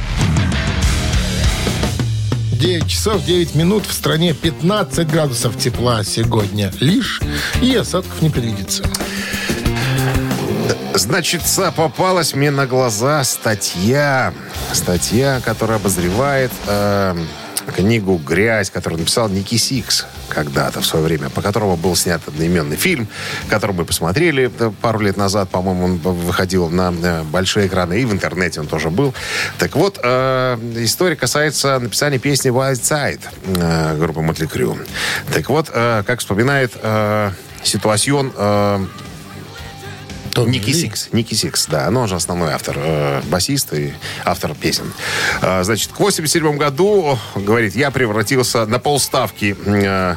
девять часов девять минут. В стране пятнадцать градусов тепла сегодня лишь. И осадков не предвидится. Значит, попалась мне на глаза статья. Статья, которая обозревает... Э- книгу «Грязь», которую написал Никки Сикс когда-то в свое время, по которому был снят одноименный фильм, который мы посмотрели пару лет назад, по-моему, он выходил на большие экраны, и в интернете он тоже был. Так вот, э, история касается написания песни «Wild Side» э, группы Mötley Crüe. Так вот, э, как вспоминает э, ситуацион... Э, Никки Сикс, Никки Сикс, да, но он же основной автор, э, басист и автор песен. Э, значит, к восемьдесят седьмому году, говорит, я превратился на полставки э,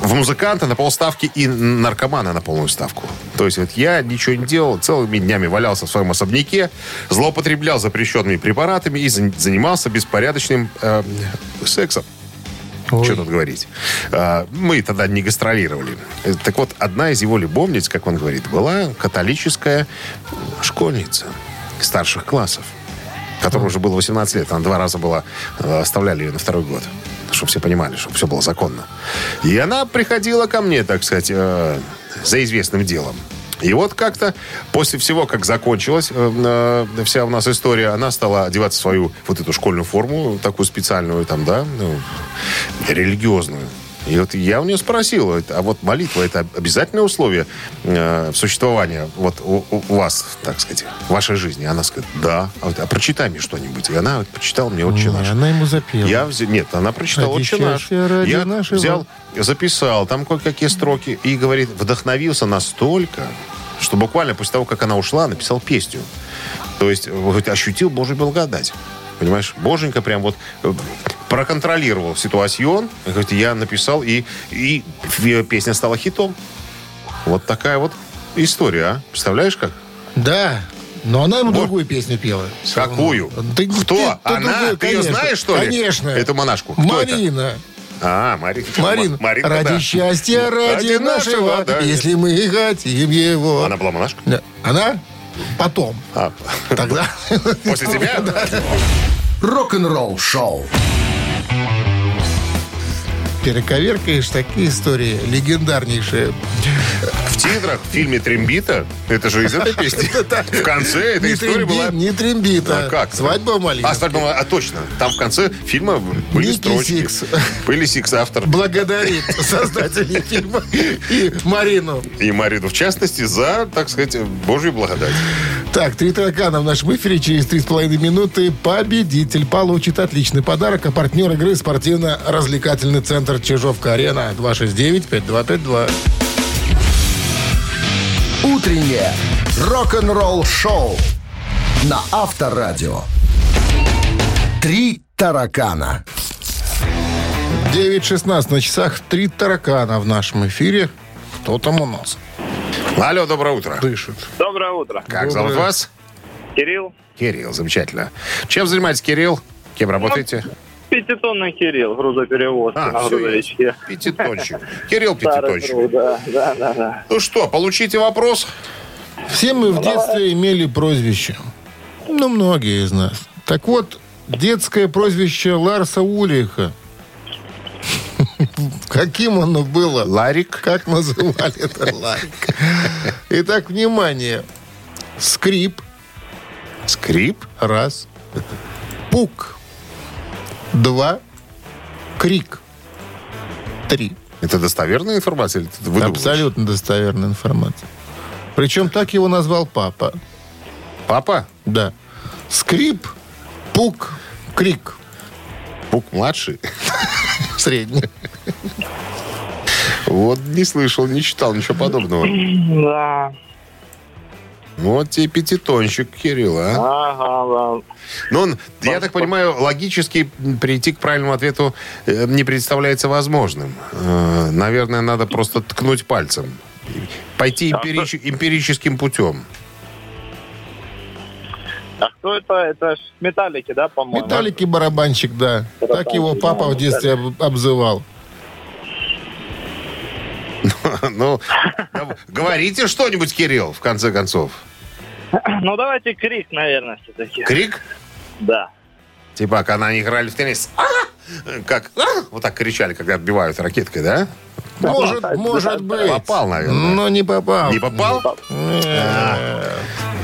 в музыканта, на полставки и наркомана на полную ставку. То есть вот я ничего не делал, целыми днями валялся в своем особняке, злоупотреблял запрещенными препаратами и занимался беспорядочным э, сексом. Ой. Что тут говорить? Мы тогда не гастролировали. Так вот, одна из его любовниц, как он говорит, была католическая школьница старших классов, которой уже было восемнадцать лет. Она два раза была, оставляли ее на второй год, чтобы все понимали, чтобы все было законно. И она приходила ко мне, так сказать, за известным делом. И вот как-то после всего, как закончилась э, вся у нас история, она стала одевать свою вот эту школьную форму, такую специальную там, да, ну, религиозную. И вот я у нее спросил, а вот молитва – это обязательное условие э, существования вот у, у вас, так сказать, в вашей жизни? Она сказала, да. А, вот, а прочитай мне что-нибудь. И она вот, прочитала мне «Отче наш». Она ему запела. Я вз... Нет, она прочитала «Отче наш». Я нашего... взял, записал там кое-какие строки и, говорит, вдохновился настолько, что буквально после того, как она ушла, написал песню. То есть говорит, ощутил Божью благодать. Понимаешь, Боженька прям вот проконтролировал ситуацию. Я написал, и, и песня стала хитом. Вот такая вот история, а? Представляешь, как? Да, но она ему вот другую песню пела. Какую? Да, кто? Ты, ты она? Другую, ты ее знаешь, что ли? Конечно. Эту монашку. Кто Марина. Это? А, Марина. Марина. Марина, ради да. счастья, ради, ради нашего, нашего да, если нет. мы хотим его. Она была монашка? Да. Она? Потом. А, тогда. После тебя? Да. Рок-н-ролл шоу. перековеркаешь. Такие истории легендарнейшие. В титрах в фильме «Трембита», это же из этой песни, в конце эта история была... Не «Трембита», а «Свадьба в Малиновке». А, точно, там в конце фильма были строчки. Никки Сикс. Были Сикс, автор. Благодарит создателей фильма и Марину. И Марину, в частности, за, так сказать, Божью благодать. Так, три таракана в нашем эфире. Через три с половиной минуты победитель получит отличный подарок. А партнер игры — спортивно-развлекательный центр «Чижовка-Арена». два шесть девять пять два пять два. Утреннее рок-н-ролл-шоу на Авторадио. Три таракана. девять шестнадцать на часах. Три таракана в нашем эфире. Кто там у нас? Алло, доброе утро. Дышит. Доброе утро. Как доброе. Зовут вас? Кирилл. Кирилл, замечательно. Чем занимаетесь, Кирилл? Кем работаете? Пятитонный Кирилл, грузоперевоз а, на грузовичке. Пятитонщик. Кирилл пятитонщик. Да, да, да. Ну что, получите вопрос. Все мы в детстве имели прозвище. Ну, многие из нас. Так вот, детское прозвище Ларса Ульриха. Каким оно было? Ларик. Как называли это? Ларик. Итак, внимание. Скрип. Скрип. Раз. Пук. Два. Крик. Три. Это достоверная информация? Или ты выдумываешь? Абсолютно достоверная информация. Причем так его назвал папа. Папа? Да. Скрип. Пук. Крик. Пук младший? Средний. Вот не слышал, не читал, ничего подобного. Да. Вот тебе пятитонщик, Кирилл, а? Ага, да. Но он, я так понимаю, логически прийти к правильному ответу не представляется возможным. Наверное, надо просто ткнуть пальцем. Пойти эмпирич... эмпирическим путем. А кто это? Это ж Металлики, да, по-моему? Металлики барабанщик, да. Барабанщик, так его папа да, в детстве об, обзывал. Ну, говорите что-нибудь, Кирилл, в конце концов. Ну, давайте крик, наверное, все-таки. Крик? Да. Типа, когда они играли в теннис. Как? Вот так кричали, когда отбивают ракеткой, да? Может, может быть. Попал, наверное. Но не попал. Не попал?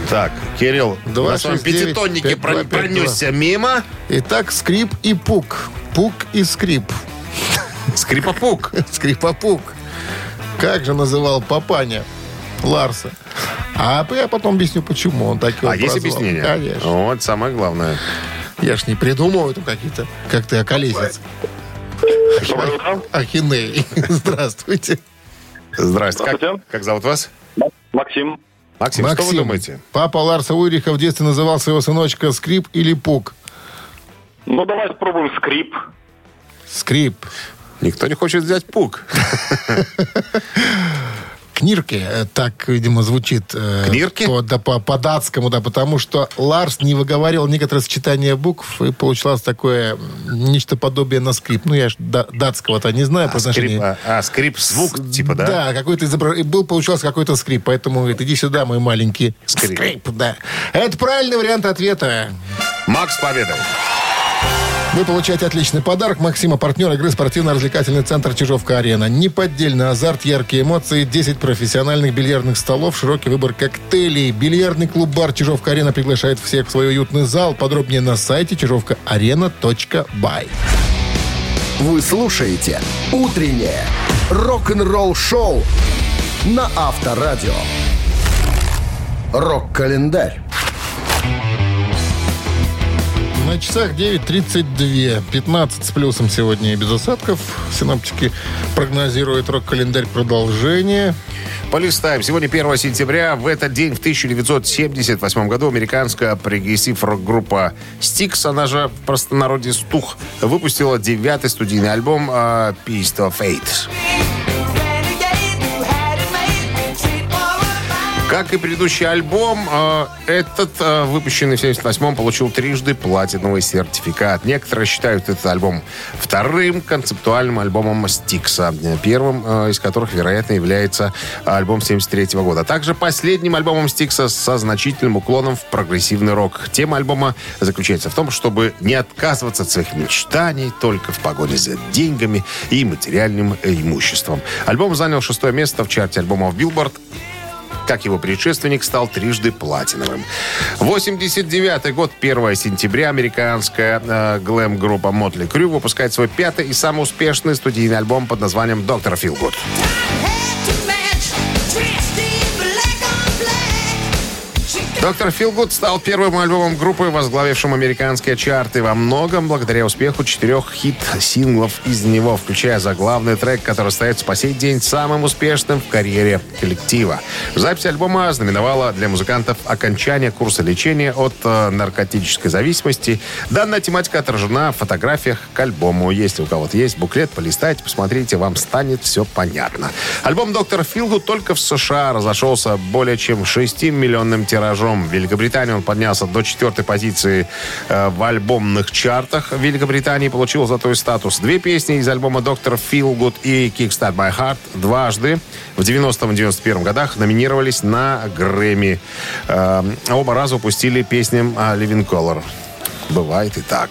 Так, Кирилл, на своем пятитоннике пронесся мимо. Итак, скрип и пук. Пук и скрип. Скрипопук. Скрипопук. Как же называл папаня Ларса? А я потом объясню, почему он так его прозвал. А есть объяснение? Конечно. Вот самое главное. Я ж не придумываю там какие-то, как ты, околесец. Ахинеи. Здравствуйте. Здравствуйте. Как, как зовут вас? Максим. Максим, Максим, что вы думаете? Папа Ларса Ульриха в детстве называл своего сыночка Скрип или Пук? Ну, давай попробуем Скрип. Скрип. Никто не хочет взять Пук. Книрки, так, видимо, звучит. Книрки? По, да, по, по датскому, да, потому что Ларс не выговаривал некоторые сочетания букв, и получилось такое нечто подобие на скрип. Ну, я ж да, датского-то не знаю а, произношения. Скрип, а, а, скрип-звук типа, да? Да, какой-то изобр... был, получался какой-то скрип, поэтому говорит, иди сюда, мой маленький скрип. Скрип, да. Это правильный вариант ответа. Макс, победа. Вы получаете отличный подарок. Максима, партнер игры спортивно-развлекательный центр «Чижовка-Арена». Неподдельный азарт, яркие эмоции, десять профессиональных бильярдных столов, широкий выбор коктейлей. Бильярдный клуб-бар «Чижовка-Арена» приглашает всех в свой уютный зал. Подробнее на сайте чижовка арена точка бай. Вы слушаете «Утреннее рок-н-ролл-шоу» на Авторадио. Рок-календарь. На часах девять тридцать два. пятнадцать с плюсом сегодня и без осадков. Синоптики прогнозируют рок-календарь продолжение. Полистаем. Сегодня первое сентября. В этот день, в тысяча девятьсот семьдесят восьмом году, американская прогрессив-рок-группа Styx, она же в простонародье Стух, выпустила девятый студийный альбом «Piece of Fate». Как и предыдущий альбом, этот, выпущенный в семьдесят восьмом, получил трижды платиновый сертификат. Некоторые считают этот альбом вторым концептуальным альбомом Стикса, первым из которых, вероятно, является альбом семьдесят третьего года. Также последним альбомом Стикса со значительным уклоном в прогрессивный рок. Тема альбома заключается в том, чтобы не отказываться от своих мечтаний только в погоне за деньгами и материальным имуществом. Альбом занял шестое место в чарте альбомов Billboard. Как его предшественник, стал трижды платиновым. восемьдесят девятый год, первого сентября, американская э, глэм-группа Mötley Crüe выпускает свой пятый и самый успешный студийный альбом под названием «Доктор Филгуд». «Доктор Филгуд» стал первым альбомом группы, возглавившим американские чарты во многом благодаря успеху четырех хит-синглов из него, включая заглавный трек, который остается по сей день самым успешным в карьере коллектива. Запись альбома знаменовала для музыкантов окончание курса лечения от наркотической зависимости. Данная тематика отражена в фотографиях к альбому. Если у кого-то есть буклет, полистайте, посмотрите, вам станет все понятно. Альбом «Доктор Филгуд» только в США разошелся более чем шестимиллионным тиражом. В Великобритании он поднялся до четвертой позиции в альбомных чартах Великобритании, получил золотой статус. Две песни из альбома «Доктор Филгуд» и «Kickstart My Heart» дважды в девяностом-девяносто первом годах номинировались на Грэмми. Оба раза упустили песням «Living Color». Бывает и так.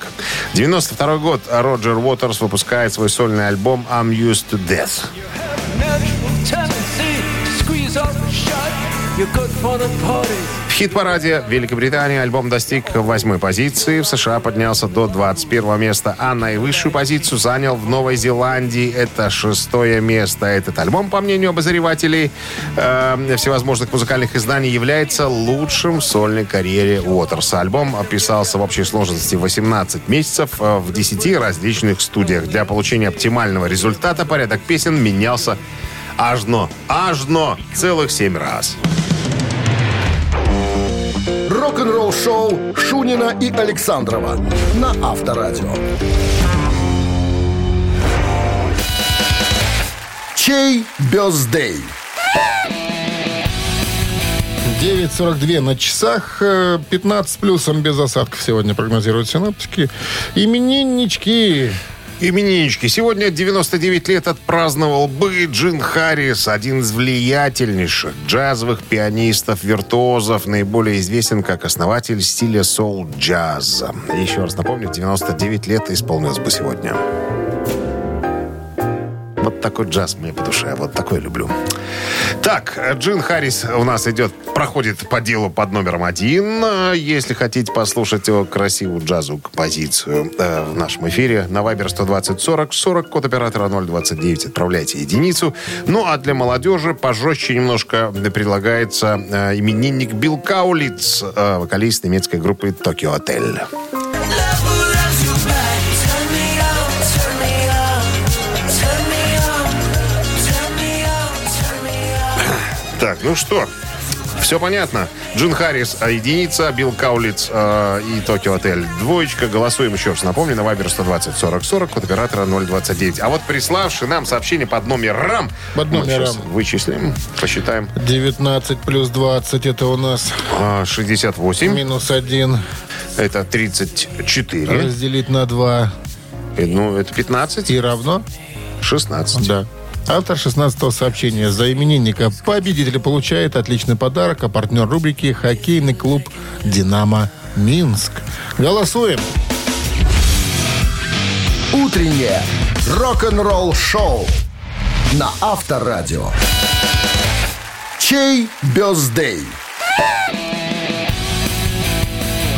девяносто второй год. Роджер Уотерс выпускает свой сольный альбом «I'm Used to Death». В хит-параде Великобритании альбом достиг восьмой позиции. В США поднялся до двадцать первого места, а наивысшую позицию занял в Новой Зеландии. Это шестое место. Этот альбом, по мнению обозревателей э, всевозможных музыкальных изданий, является лучшим в сольной карьере Уотерса. Альбом писался в общей сложности восемнадцать месяцев в десяти различных студиях. Для получения оптимального результата порядок песен менялся аж но, аж но целых семь раз. Рок-н-ролл-шоу Шунина и Александрова на Авторадио. Чей бёздей? девять сорок два на часах. пятнадцать с плюсом без осадков сегодня прогнозируют синоптики. Имениннички. Имениннички. Сегодня девяносто девять лет отпраздновал бы Джин Харрис, один из влиятельнейших джазовых пианистов-виртуозов, наиболее известен как основатель стиля соул-джаза. Еще раз напомню, девяносто девять лет исполнилось бы сегодня. Вот такой джаз мне по душе, вот такой люблю. Так, Джин Харрис у нас идет, проходит по делу под номером один. Если хотите послушать его красивую джазовую композицию э, в нашем эфире, на Viber сто двадцать сорок сорок, код оператора ноль двадцать девять, отправляйте единицу. Ну, а для молодежи пожестче немножко предлагается э, именинник Билл Каулиц, э, вокалист немецкой группы Tokio Hotel. Так, ну что, все понятно. Джин Харрис единица, Билл Каулиц э, и Tokio Hotel двоечка. Голосуем еще раз. Напомню, на Вайбер сто двадцать сорок сорок, код оператора ноль двадцать девять. А вот приславший нам сообщение под номером, под номером. Мы сейчас вычислим, посчитаем. девятнадцать плюс двадцать, это у нас... шестьдесят восемь. Минус один. Это тридцать четыре. Разделить на два. И, ну, это пятнадцать. И равно? шестнадцать. Да. Автор шестнадцатого сообщения за именинника. Победитель получает отличный подарок, а партнер рубрики — хоккейный клуб «Динамо Минск». Голосуем! Утреннее рок-н-ролл-шоу на Авторадио. Чей бёздей?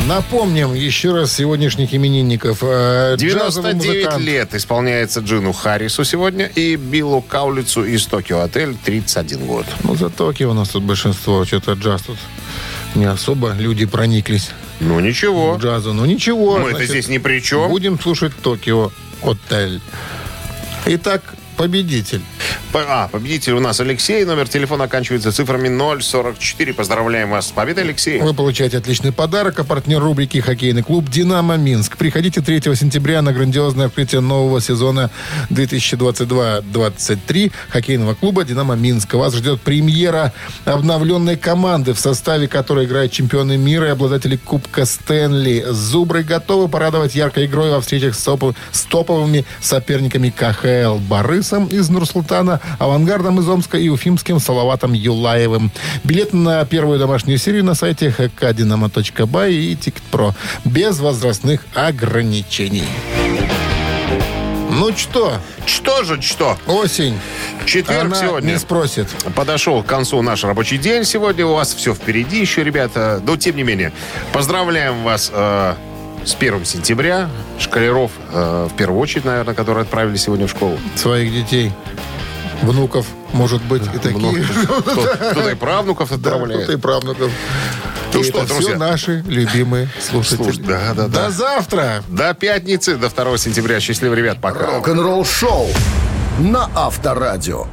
Напомним еще раз сегодняшних именинников. девяносто девять лет исполняется Джину Харрису сегодня и Биллу Каулицу из Tokio Hotel тридцать один год. Ну, за Токио у нас тут большинство. Что-то джаз тут не особо люди прониклись. Ну, ничего. Джазу, ну, ничего. Мы это здесь ни при чем. Будем слушать Tokio Hotel. Итак, победитель. А, победитель у нас Алексей. Номер телефона оканчивается цифрами ноль сорок четыре. Поздравляем вас с победой, Алексей. Вы получаете отличный подарок. А партнер рубрики «Хоккейный клуб» «Динамо Минск». Приходите третьего сентября на грандиозное открытие нового сезона две тысячи двадцать два двадцать три хоккейного клуба «Динамо Минск». Вас ждет премьера обновленной команды, в составе которой играют чемпионы мира и обладатели Кубка Стэнли. «Зубры» готовы порадовать яркой игрой во встречах с, топ- с топовыми соперниками ка ха эл. Барысом из Нур-Султана, Авангардом из Омска и уфимским Салаватом Юлаевым. Билет на первую домашнюю серию на сайте эйч кей динамо точка бай и Ticket.pro. Без возрастных ограничений. Ну что? Что же, что? Осень. Четверг Она сегодня. Не спросит. Подошел к концу наш рабочий день сегодня. У вас все впереди еще, ребята. Но, тем не менее, поздравляем вас э, с первым сентября. Школяров, э, в первую очередь, наверное, которые отправили сегодня в школу. Своих детей. Внуков, может быть, и такие. Кто-то и правнуков отправляет. Кто-то и правнуков. Ну что, это все наши любимые слушатели. Да, да, да. До завтра! До пятницы, до второго сентября. Счастливо, ребят, пока. Рок-н-ролл шоу на Авторадио.